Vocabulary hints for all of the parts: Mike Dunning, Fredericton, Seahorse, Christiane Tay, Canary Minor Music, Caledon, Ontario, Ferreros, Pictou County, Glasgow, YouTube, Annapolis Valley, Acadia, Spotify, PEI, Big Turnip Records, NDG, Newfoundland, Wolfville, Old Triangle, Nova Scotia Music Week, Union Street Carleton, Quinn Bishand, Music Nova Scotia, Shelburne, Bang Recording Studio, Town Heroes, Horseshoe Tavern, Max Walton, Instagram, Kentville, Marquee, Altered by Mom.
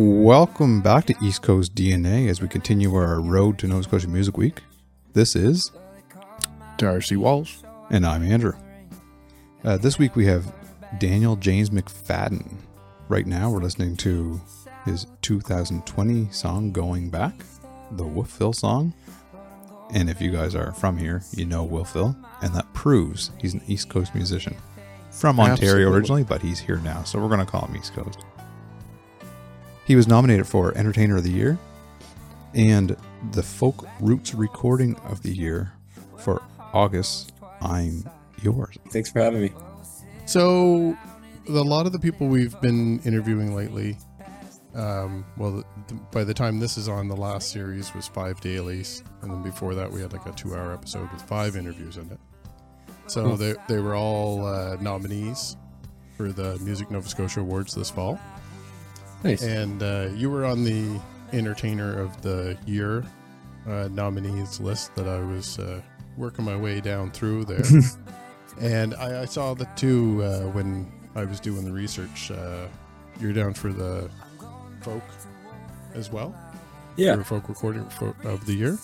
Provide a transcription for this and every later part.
Welcome back to East Coast DNA as we continue our road to Nova Scotia Music Week. This is Darcy Walsh. And I'm Andrew. This week we have Daniel James MacFadyen. Right now we're listening to his 2020 song Going Back, the Wolfville song. And if you guys are from here, you know Wolfville. And that proves he's an East Coast musician. From Ontario originally, but he's here now. So we're going to call him East Coast. He was nominated for Entertainer of the Year and the Folk Roots Recording of the Year for August. I'm yours. Thanks for having me. So, a lot of the people we've been interviewing lately, by the time this is on, the last series was 5 dailies, and then before that we had like a 2-hour episode with 5 interviews in it. So they were all nominees for the Music Nova Scotia Awards this fall. Nice. And you were on the Entertainer of the Year nominees list that I was working my way down through there. And I saw the two when I was doing the research. You're down for the folk as well? Yeah. For folk recording of the year.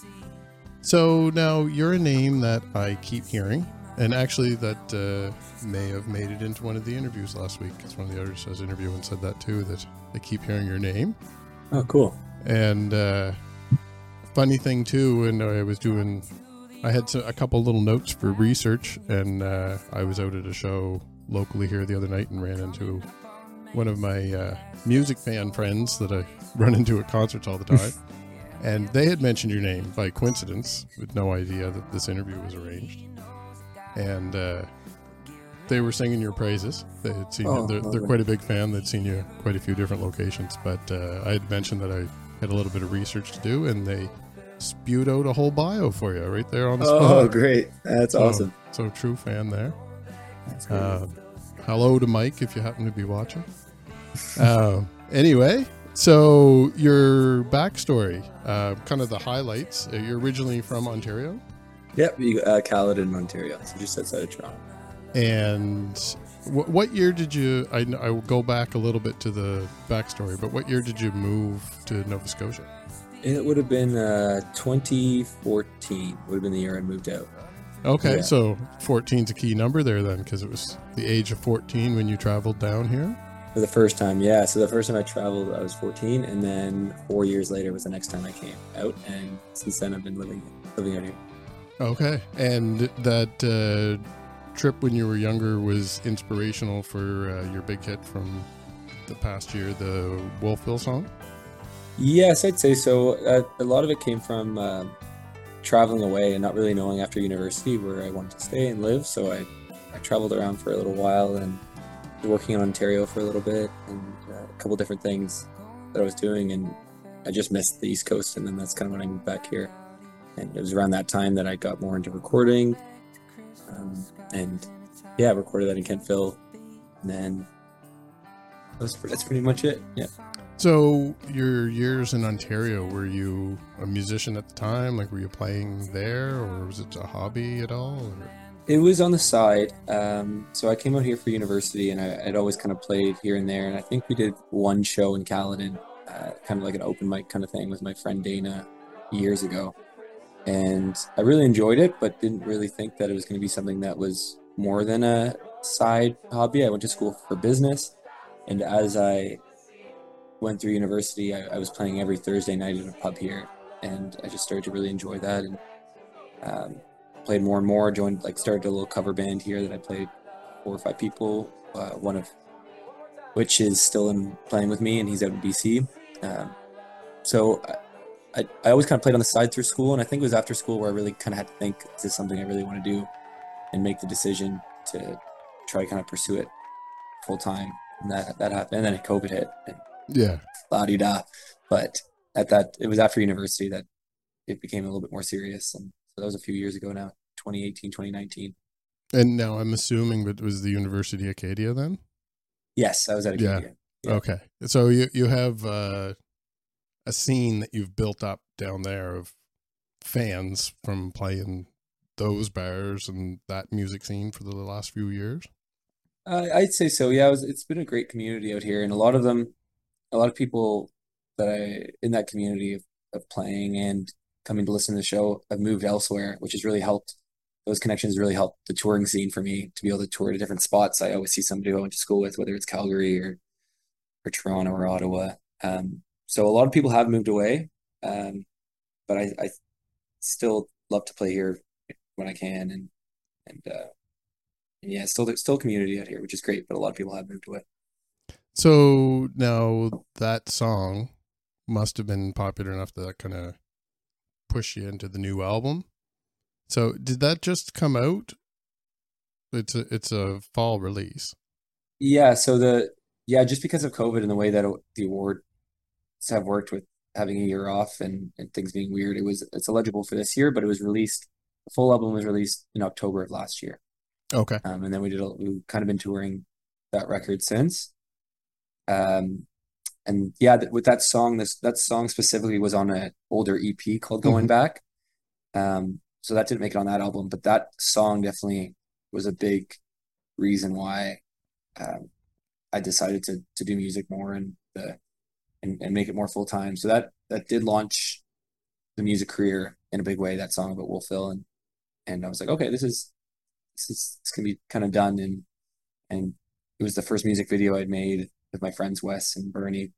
So now you're a name that I keep hearing. And actually that may have made it into one of the interviews last week. Because one of the others was interviewing and said that too, that they keep hearing your name. Oh, cool. And funny thing too, when I was doing, I had a couple little notes for research, and I was out at a show locally here the other night and ran into one of my music fan friends that I run into at concerts all the time. And they had mentioned your name by coincidence with no idea that this interview was arranged. And they were singing your praises. They had seen you. They're quite a big fan. They'd seen you quite a few different locations. But I had mentioned that I had a little bit of research to do, and they spewed out a whole bio for you right there on the spot. Oh, great. That's awesome. So true fan there. That's great. Hello to Mike if you happen to be watching. Anyway, so your backstory, kind of the highlights. You're originally from Ontario? Yep, Caledon, Ontario, so just outside of Toronto. And what year did you, I will go back a little bit to the backstory, but what year did you move to Nova Scotia? It would have been 2014, would have been the year I moved out. Okay, yeah. So 14's a key number there then, because it was the age of 14 when you traveled down here? For the first time, yeah. So the first time I traveled, I was 14, and then 4 years later was the next time I came out, and since then I've been living out here. Okay, and that trip when you were younger was inspirational for your big hit from the past year, the Wolfville song? Yes, I'd say so. A lot of it came from traveling away and not really knowing after university where I wanted to stay and live, so I traveled around for a little while and working in Ontario for a little bit and a couple different things that I was doing, and I just missed the East Coast, and then that's kind of when I moved back here. And it was around that time that I got more into recording, and yeah, I recorded that in Kentville, and then that's pretty much it. Yeah. So your years in Ontario, were you a musician at the time? Like, were you playing there, or was it a hobby at all? Or? It was on the side. So I came out here for university, and I'd always kind of played here and there. And I think we did one show in Caledon, kind of like an open mic kind of thing with my friend Dana years ago. And I really enjoyed it, but didn't really think that it was going to be something that was more than a side hobby. I went to school for business, and as I went through university, I was playing every Thursday night at a pub here, and I just started to really enjoy that, and played more and more, started a little cover band here that I played 4 or 5 people, one of which is still playing with me, and he's out in BC. So I always kind of played on the side through school, and I think it was after school where I really kind of had to think, is this something I really want to do, and make the decision to try to kind of pursue it full time. And that happened, and then COVID hit. And yeah. La-di-da. But it was after university that it became a little bit more serious, and so that was a few years ago now, 2018, 2019. And now I'm assuming that was the University Acadia then? Yes, I was at Acadia. Yeah. Okay. So you have... a scene that you've built up down there of fans from playing those bars and that music scene for the last few years? I'd say so. Yeah. It's been a great community out here, and a lot of people that I, in that community of playing and coming to listen to the show, I've moved elsewhere, which has really helped. Those connections really helped the touring scene for me to be able to tour to different spots. I always see somebody who I went to school with, whether it's Calgary or Toronto or Ottawa. So a lot of people have moved away, but I still love to play here when I can. And yeah, still community out here, which is great, but a lot of people have moved away. So now that song must have been popular enough that kind of push you into the new album. So did that just come out? It's a fall release. Yeah. So just because of COVID and the way that the awards have worked with having a year off and things being weird, it's eligible for this year, but it was released. The full album was released in October of last year. Okay. And then we've kind of been touring that record since. And yeah, with that song, that song specifically was on an older EP called Going Back. So that didn't make it on that album, but that song definitely was a big reason why I decided to do music more and make it more full time. So that did launch the music career in a big way. That song about Wolfville, and I was like, okay, this can be kind of done. And it was the first music video I'd made with my friends Wes and Bernie,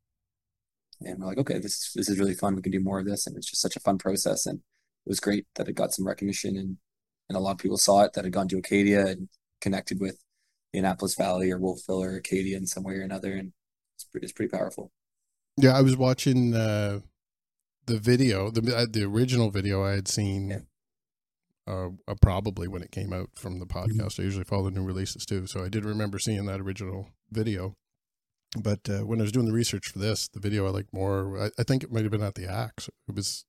and we're like, okay, this is really fun. We can do more of this, and it's just such a fun process. And it was great that it got some recognition and a lot of people saw it that had gone to Acadia and connected with the Annapolis Valley or Wolfville or Acadia in some way or another. And it's pretty powerful. Yeah. I was watching the video, the original video I had seen probably when it came out from the podcast. I usually follow the new releases too. So I did remember seeing that original video, but when I was doing the research for this, the video I liked more, I think it might've been at the Axe. It was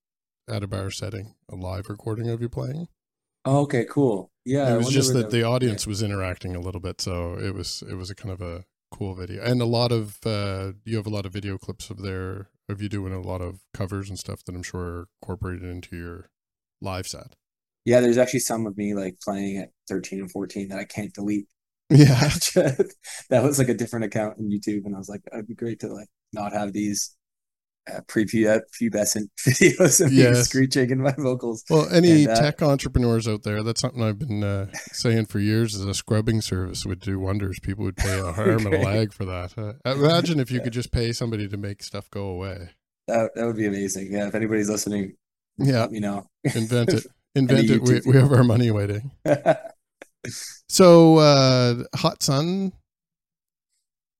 at a bar setting, a live recording of you playing. Oh, okay, cool. Yeah. It was just that the audience was interacting a little bit. So it was a kind of a cool video, and a lot of, you have a lot of video clips of you doing a lot of covers and stuff that I'm sure are incorporated into your live set. Yeah. There's actually some of me like playing at 13 and 14 that I can't delete. Yeah. That was like a different account on YouTube. And I was like, it'd be great to like not have these prepubescent videos of me screeching in my vocals. Well, any tech entrepreneurs out there, that's something I've been saying for years, is a scrubbing service would do wonders. People would pay a harm and a lag for that. Imagine if you could just pay somebody to make stuff go away. That would be amazing. Yeah, if anybody's listening, let me know. Invent it. We have our money waiting. So, Hot Sun,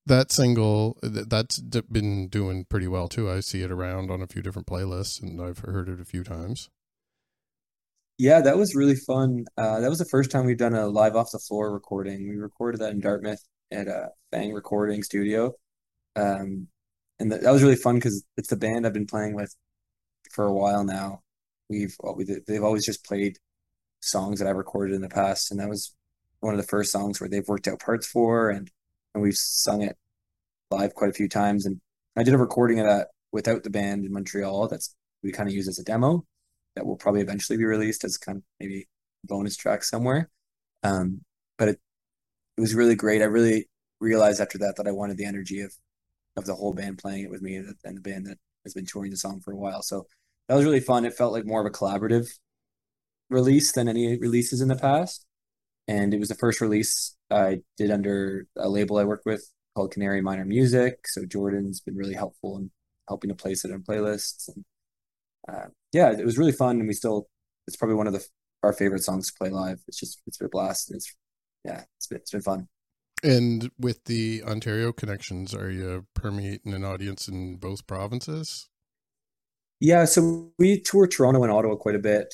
that single, that's been doing pretty well too. I see it around on a few different playlists, and I've heard it a few times. Yeah, that was really fun. That was the first time we've done a live off the floor recording. We recorded that in Dartmouth at Bang Recording Studio. And that was really fun because it's the band I've been playing with for a while now. They've always just played songs that I've recorded in the past. And that was one of the first songs where they've worked out parts for, and we've sung it live quite a few times. And I did a recording of that without the band in Montreal. We kind of use as a demo that will probably eventually be released as kind of maybe bonus track somewhere. But it was really great. I really realized after that I wanted the energy of the whole band playing it with me, and the band that has been touring the song for a while. So that was really fun. It felt like more of a collaborative release than any releases in the past. And it was the first release I did under a label I worked with called Canary Minor Music. So Jordan's been really helpful in helping to place it on playlists. And, it was really fun. And it's probably one of our favorite songs to play live. It's been a blast. And it's been fun. And with the Ontario connections, are you permeating an audience in both provinces? Yeah. So we tour Toronto and Ottawa quite a bit.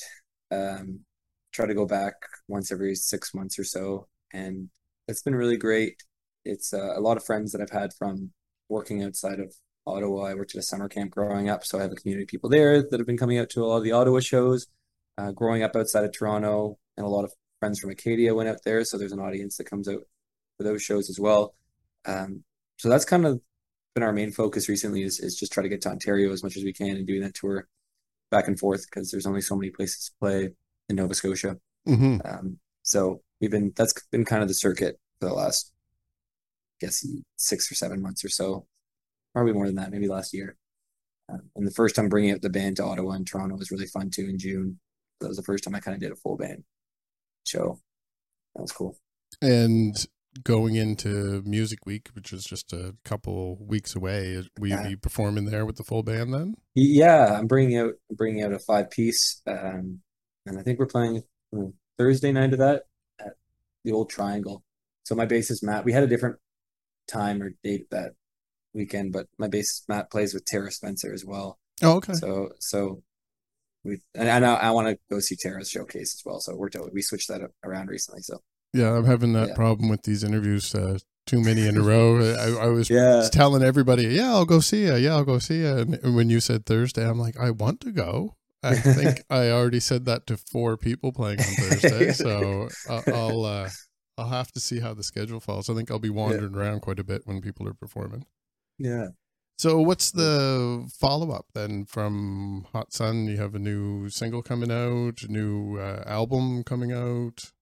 Try to go back once every 6 months or so, and it's been really great. It's a lot of friends that I've had from working outside of Ottawa. I worked at a summer camp growing up, so I have a community of people there that have been coming out to a lot of the Ottawa shows. Growing up outside of Toronto, and a lot of friends from Acadia went out there, so there's an audience that comes out for those shows as well. So that's kind of been our main focus recently, is just try to get to Ontario as much as we can, and doing that tour back and forth, because there's only so many places to play in Nova Scotia. So that's been kind of the circuit for the last, I guess, 6 or 7 months or so, probably more than that, maybe last year. And the first time bringing up the band to Ottawa and Toronto was really fun too in June. That was the first time I kind of did a full band show. That was cool. And going into Music Week, which is just a couple weeks away, will you be performing there with the full band then? Yeah, I'm bringing out a 5-piece, and I think we're playing Thursday night of that at the Old Triangle. So my bassist Matt, we had a different time or date that weekend, but my bassist Matt plays with Tara Spencer as well. Oh, okay. So we, and I want to go see Tara's showcase as well. So we switched that up around recently. So. Yeah, I'm having that problem with these interviews, too many in a row. I was telling everybody, I'll go see you. And when you said Thursday, I'm like, I want to go. I think I already said that to 4 people playing on Thursday. So I'll have to see how the schedule falls. I think I'll be wandering around quite a bit when people are performing. Yeah. So what's the follow-up then from Hot Sun? You have a new single coming out, a new album coming out.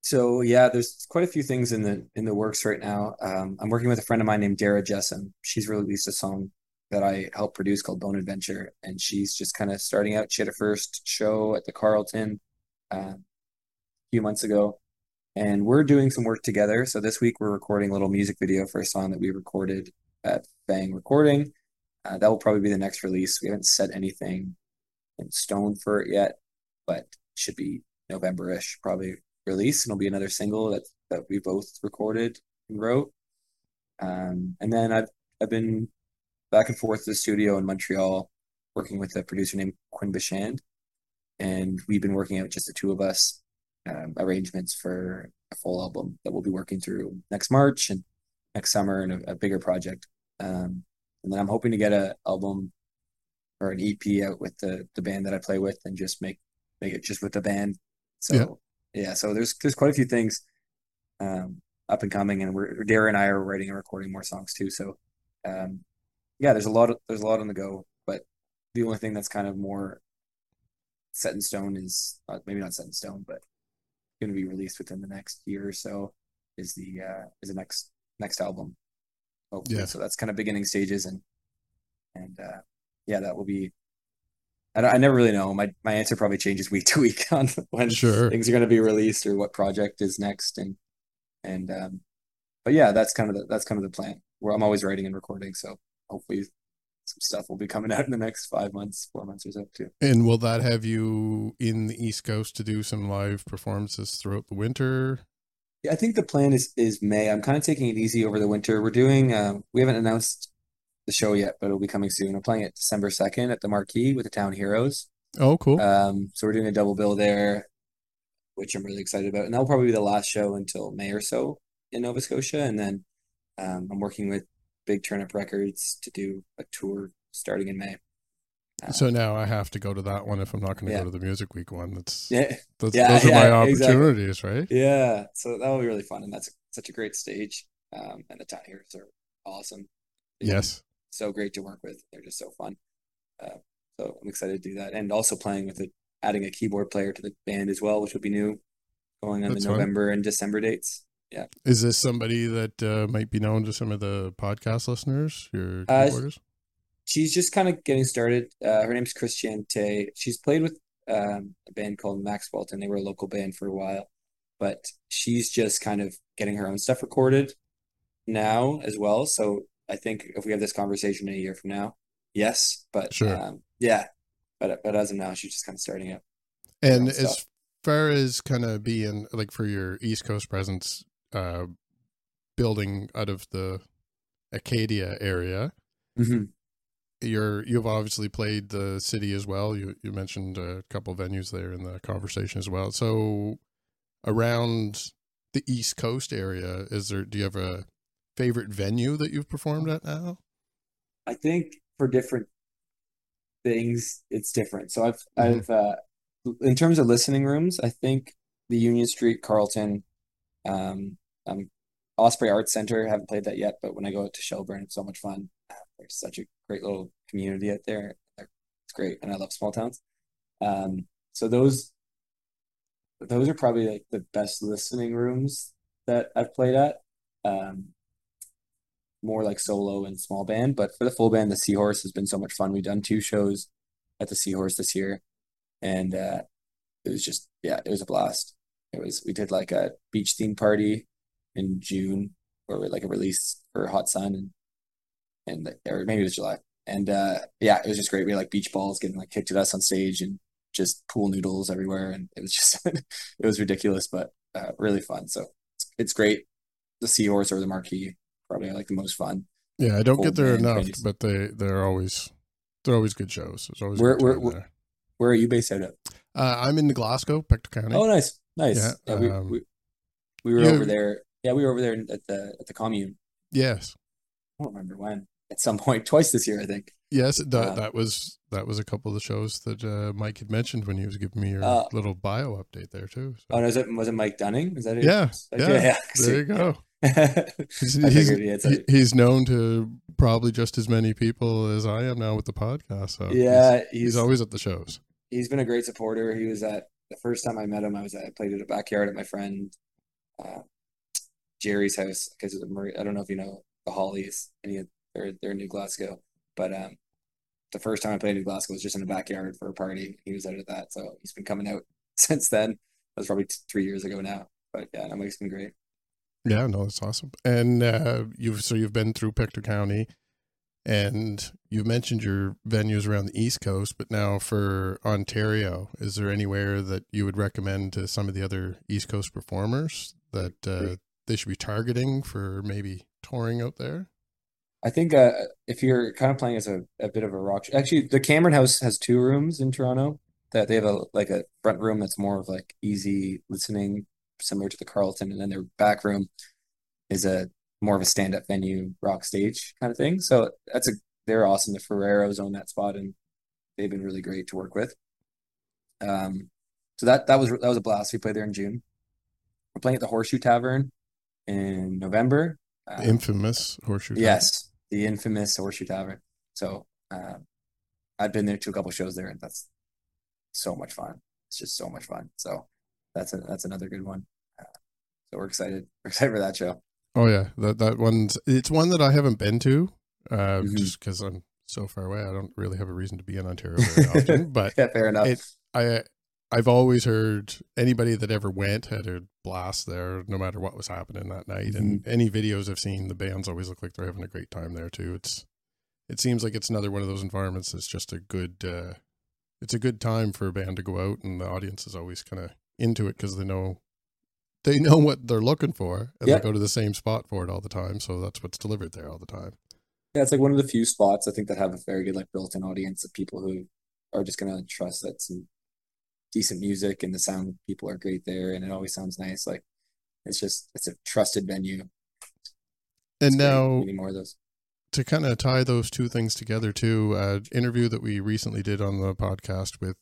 So yeah, there's quite a few things in the works right now. I'm working with a friend of mine named Dara Jessen. She's released a song that I helped produce called Bone Adventure, and she's just kind of starting out. She had her first show at the Carleton a few months ago, and we're doing some work together. So this week we're recording a little music video for a song that we recorded at Bang Recording. That will probably be the next release. We haven't set anything in stone for it yet, but should be November-ish probably. Release, and it'll be another single that we both recorded and wrote. And then I've been back and forth to the studio in Montreal working with a producer named Quinn Bishand, and we've been working out, just the two of us, arrangements for a full album that we'll be working through next March and next summer, and a bigger project. And then I'm hoping to get an album or an EP out with the band that I play with, and just make it just with the band. So yeah, so there's quite a few things up and coming, and Dara and I are writing and recording more songs too. So there's a lot on the go, but the only thing that's kind of more set in stone is maybe not set in stone, but going to be released within the next year or so is the next album. Hopefully. Yeah. So that's kind of beginning stages, and yeah, that will be. I never really know. My answer probably changes week to week on when things are going to be released or what project is next, and but yeah, that's kind of the plan. Where I'm always writing and recording, so hopefully some stuff will be coming out in the next 4 months or so too. And will that have you in the East Coast to do some live performances throughout the winter? Yeah, I think the plan is May. I'm kind of taking it easy over the winter. We're doing we haven't announced the show yet, but it'll be coming soon. I'm playing it December 2nd at the Marquee with the Town Heroes. Oh, cool. So we're doing a double bill there, which I'm really excited about. And that'll probably be the last show until May or so in Nova Scotia. And then I'm working with Big Turnip Records to do a tour starting in May. So now I have to go to that one if I'm not going to go to the Music Week one. Those are my opportunities, exactly. Right? Yeah. So that'll be really fun. And that's such a great stage. And the Town Heroes are awesome. Yes. So great to work with. They're just so fun. So I'm excited to do that, and also playing with adding a keyboard player to the band as well, which will be new, going on the November and December dates. Yeah. Is this somebody that might be known to some of the podcast listeners? Your keyboarders? She's just kind of getting started. Her name's Christiane Tay. She's played with a band called Max Walton. They were a local band for a while, but she's just kind of getting her own stuff recorded now as well. So I think if we have this conversation in a year from now, yes, but but as of now, she's just kind of starting up. And as far as kind of being like for your East Coast presence, building out of the Acadia area, mm-hmm. you've obviously played the city as well. You mentioned a couple of venues there in the conversation as well. So around the East Coast area, do you have a favorite venue that you've performed at now? I think for different things it's different. So I've in terms of listening rooms, I think the Union Street Carleton, Osprey Arts Center, I haven't played that yet, but when I go out to Shelburne, it's so much fun. There's such a great little community out there. It's great, and I love small towns. So those are probably like the best listening rooms that I've played at. more like solo and small band. But for the full band, the Seahorse has been so much fun. We've done 2 shows at the Seahorse this year, and it was just, yeah, it was a blast. It was, we did like a beach theme party in June, or like a release for Hot Sun, and or maybe it was July. And yeah, it was just great. We had like beach balls getting like kicked at us on stage, and just pool noodles everywhere, and it was just it was ridiculous, but really fun. So it's great. The Seahorse or the Marquee probably are like the most fun. Yeah, I don't get there enough, but they're always good shows. There's always where are you based out of? I'm in Glasgow, Pictou County. Oh, nice. Yeah, yeah, we were over there. Yeah, we were over there at the commune. Yes. I don't remember when. At some point, twice this year, I think. Yes, that was a couple of the shows that Mike had mentioned when he was giving me your little bio update there too. So. Oh, no, was it Mike Dunning? Is that it? Yeah. There you go. He's known to probably just as many people as I am now with the podcast. So yeah, he's always at the shows. He's been a great supporter. He was at the first time I met him. I played at a backyard at my friend Jerry's house because of the. I don't know if you know the Hollies, and they're in New Glasgow, but the first time I played in New Glasgow was just in the backyard for a party. He was out of that, so he's been coming out since then. That was probably 3 years ago now, but yeah, Mike's been great. Yeah, no, that's awesome. And you've been through Pictou County, and you mentioned your venues around the East Coast, but now for Ontario, is there anywhere that you would recommend to some of the other East Coast performers that they should be targeting for maybe touring out there? I think if you're kind of playing as a bit of a rock show, actually, the Cameron House has 2 rooms in Toronto that they have a front room that's more of like easy listening, similar to the Carleton, and then their back room is a more of a stand up venue, rock stage kind of thing. So they're awesome. The Ferreros own that spot, and they've been really great to work with. So that was a blast. We played there in June. We're playing at the Horseshoe Tavern in November. Infamous Horseshoe Tavern. Yes, the infamous Horseshoe Tavern. So I've been there to a couple shows there, and that's so much fun. It's just so much fun. So that's another good one. So we're excited. We're excited for that show. Oh yeah, that one's, it's one that I haven't been to just because I'm so far away. I don't really have a reason to be in Ontario very often. But yeah, fair enough. I've always heard anybody that ever went had a blast there, no matter what was happening that night. And any videos I've seen, the bands always look like they're having a great time there too. It seems like it's another one of those environments that's just a good time for a band to go out, and the audience is always kind of into it because they know what they're looking for, and They go to the same spot for it all the time. So that's what's delivered there all the time. Yeah, it's like one of the few spots I think that have a very good like built-in audience of people who are just going to trust that some decent music and the sound people are great there, and it always sounds nice. Like it's a trusted venue. And now more of those. To kind of tie those two things together too, interview that we recently did on the podcast with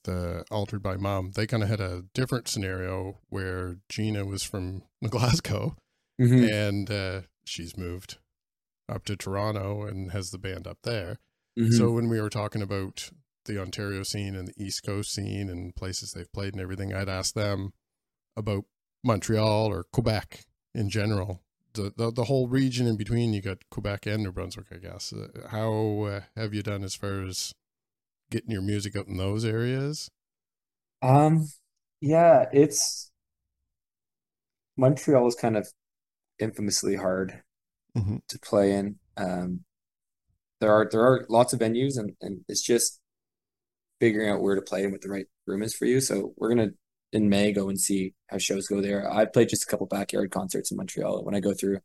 Altered by Mom, they kind of had a different scenario where Gina was from Glasgow and she's moved up to Toronto and has the band up there. So when we were talking about the Ontario scene and the East Coast scene and places they've played and everything, I'd ask them about Montreal or Quebec in general, the whole region in between. You got Quebec and New Brunswick, I guess. How have you done as far as getting your music out in those areas? Yeah, it's, Montreal is kind of infamously hard to play in. There are lots of venues, and it's just figuring out where to play and what the right room is for you. So we're going to, in May, go and see how shows go there. I played just a couple backyard concerts in Montreal. When I go through,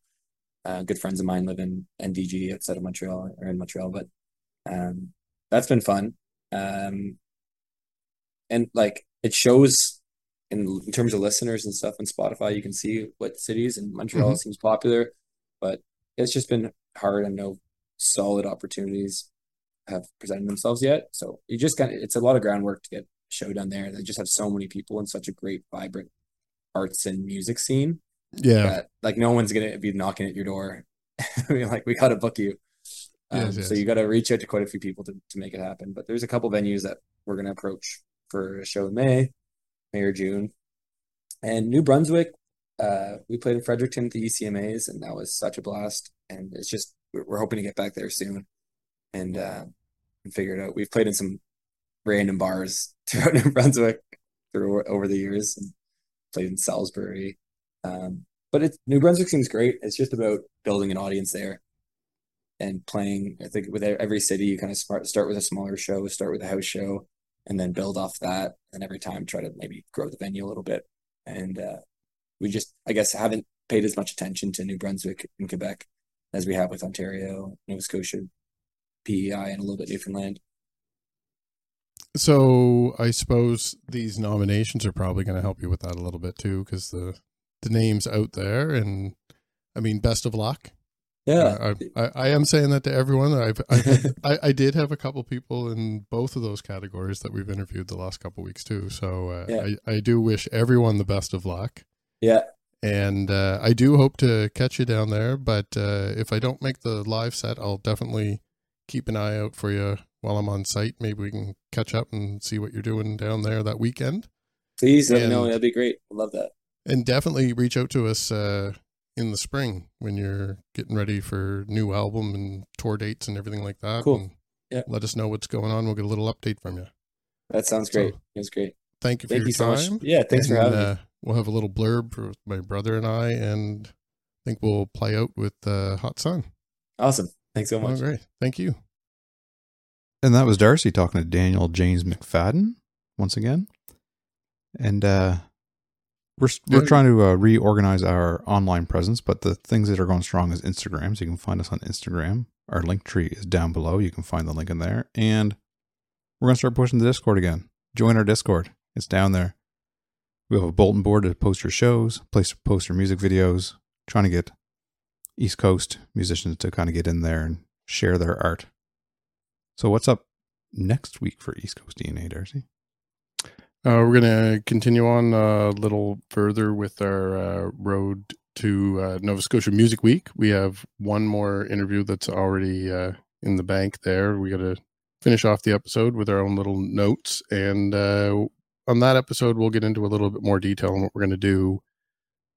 good friends of mine live in NDG outside of Montreal, or in Montreal, but that's been fun. And like it shows in terms of listeners and stuff on Spotify, you can see what cities, and Montreal seems popular, but it's just been hard, and no solid opportunities have presented themselves yet. So you just got, it's a lot of groundwork to get a show done there. They just have so many people and such a great vibrant arts and music scene. Yeah, that, like no one's gonna be knocking at your door. I mean, like, we gotta book you. Yes. So you gotta reach out to quite a few people to make it happen. But there's a couple venues that we're gonna approach for a show in May or June. And New Brunswick, we played in Fredericton at the ECMAs, and that was such a blast. And it's just we're hoping to get back there soon and figure it out. We've played in some random bars throughout New Brunswick over the years, and played in Salisbury. But New Brunswick seems great. It's just about building an audience there and playing. I think with every city, you kind of start with a smaller show, start with a house show, and then build off that. And every time try to maybe grow the venue a little bit. And we just, I guess, haven't paid as much attention to New Brunswick and Quebec as we have with Ontario, Nova Scotia, PEI, and a little bit Newfoundland. So I suppose these nominations are probably going to help you with that a little bit too, because the name's out there, and I mean, best of luck. Yeah, I am saying that to everyone. I did have a couple people in both of those categories that we've interviewed the last couple of weeks too. So I do wish everyone the best of luck. Yeah. And I do hope to catch you down there, but if I don't make the live set, I'll definitely keep an eye out for you while I'm on site. Maybe we can catch up and see what you're doing down there that weekend. Please let me know. That'd be great. I love that. And definitely reach out to us in the spring when you're getting ready for new album and tour dates and everything like that. Cool. And let us know what's going on. We'll get a little update from you. That sounds great. That's great. Thank you for your time. So much. Yeah, thanks for having me. We'll have a little blurb for my brother and I, and I think we'll play out with Hot Sun. Awesome. Thanks so much. Oh, great. Thank you. And that was Darcy talking to Daniel James MacFadyen once again. And we're trying to reorganize our online presence, but the things that are going strong is Instagram. So you can find us on Instagram. Our link tree is down below. You can find the link in there. And we're going to start pushing the Discord again. Join our Discord. It's down there. We have a bulletin board to post your shows, place to post your music videos, trying to get East Coast musicians to kind of get in there and share their art. So what's up next week for East Coast DNA, Darcy? We're going to continue on a little further with our road to Nova Scotia Music Week. We have one more interview that's already in the bank there. We got to finish off the episode with our own little notes. And on that episode, we'll get into a little bit more detail on what we're going to do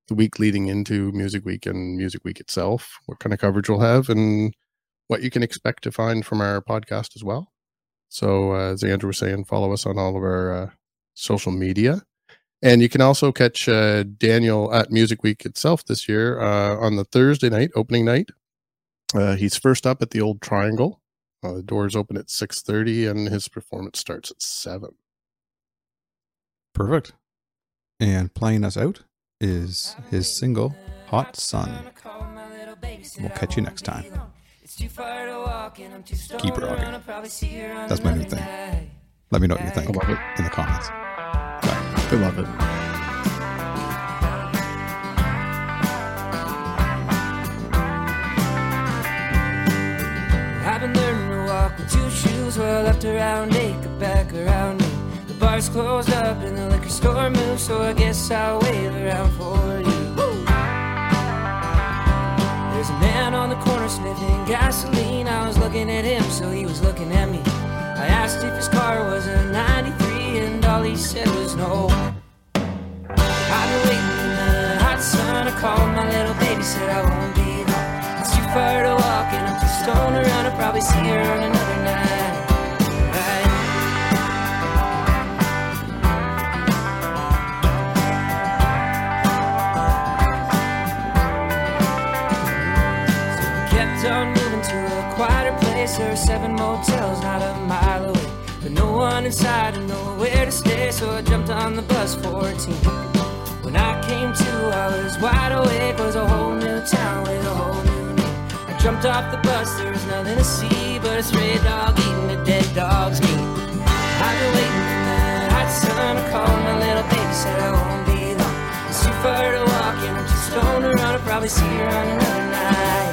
the week leading into Music Week and Music Week itself, what kind of coverage we'll have, and what you can expect to find from our podcast as well. So as Andrew was saying, follow us on all of our social media. And you can also catch Daniel at Music Week itself this year on the Thursday night, opening night. He's first up at the Old Triangle. The doors open at 6:30 and his performance starts at 7. Perfect. And playing us out is his single, Hot Sun. We'll catch you next time. Keep rocking. That's my new thing. Let me know what you think in the comments. Bye. I love it. I've been learning to walk with two shoes, well left around acre back around me. The bar's closed up and the liquor store moved, so I guess I'll wave around for you. Woo! There's a man on the corner sniffing gasoline. I was looking at him, so he was looking at me. I asked if his car was a 93, and all he said was no. I've been waiting in the hot sun. I called my little baby, said I won't be long. It's too far to walk, and I'm too stoned around. I'll probably see her on another night. Right? So we kept on moving to a quieter place. There were 7 motels not a mile away, but no one inside and nowhere to stay. So I jumped on the bus 14. When I came to, I was wide awake. Was a whole new town with a whole new. Jumped off the bus, there was nothing to see but a stray dog eating a dead dog's meat. I've been waiting in that hot sun. I called my little baby, said I won't be long. It's too far to walk, and I'm just stoned around. I'll probably see her on another night.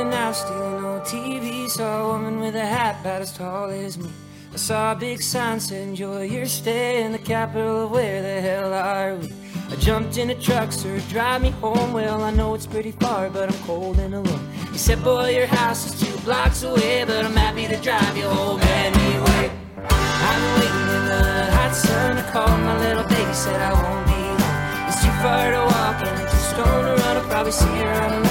I said, TV, saw a woman with a hat about as tall as me. I saw a big sign saying, enjoy your stay in the capital of where the hell are we? I jumped in a truck, sir, drive me home. Well, I know it's pretty far, but I'm cold and alone. He said, boy, your house is 2 blocks away, but I'm happy to drive you home anyway. I'm waiting in the hot sun. I called my little baby, said I won't be home. It's too far to walk and it's too stone to run. I'll probably see her on the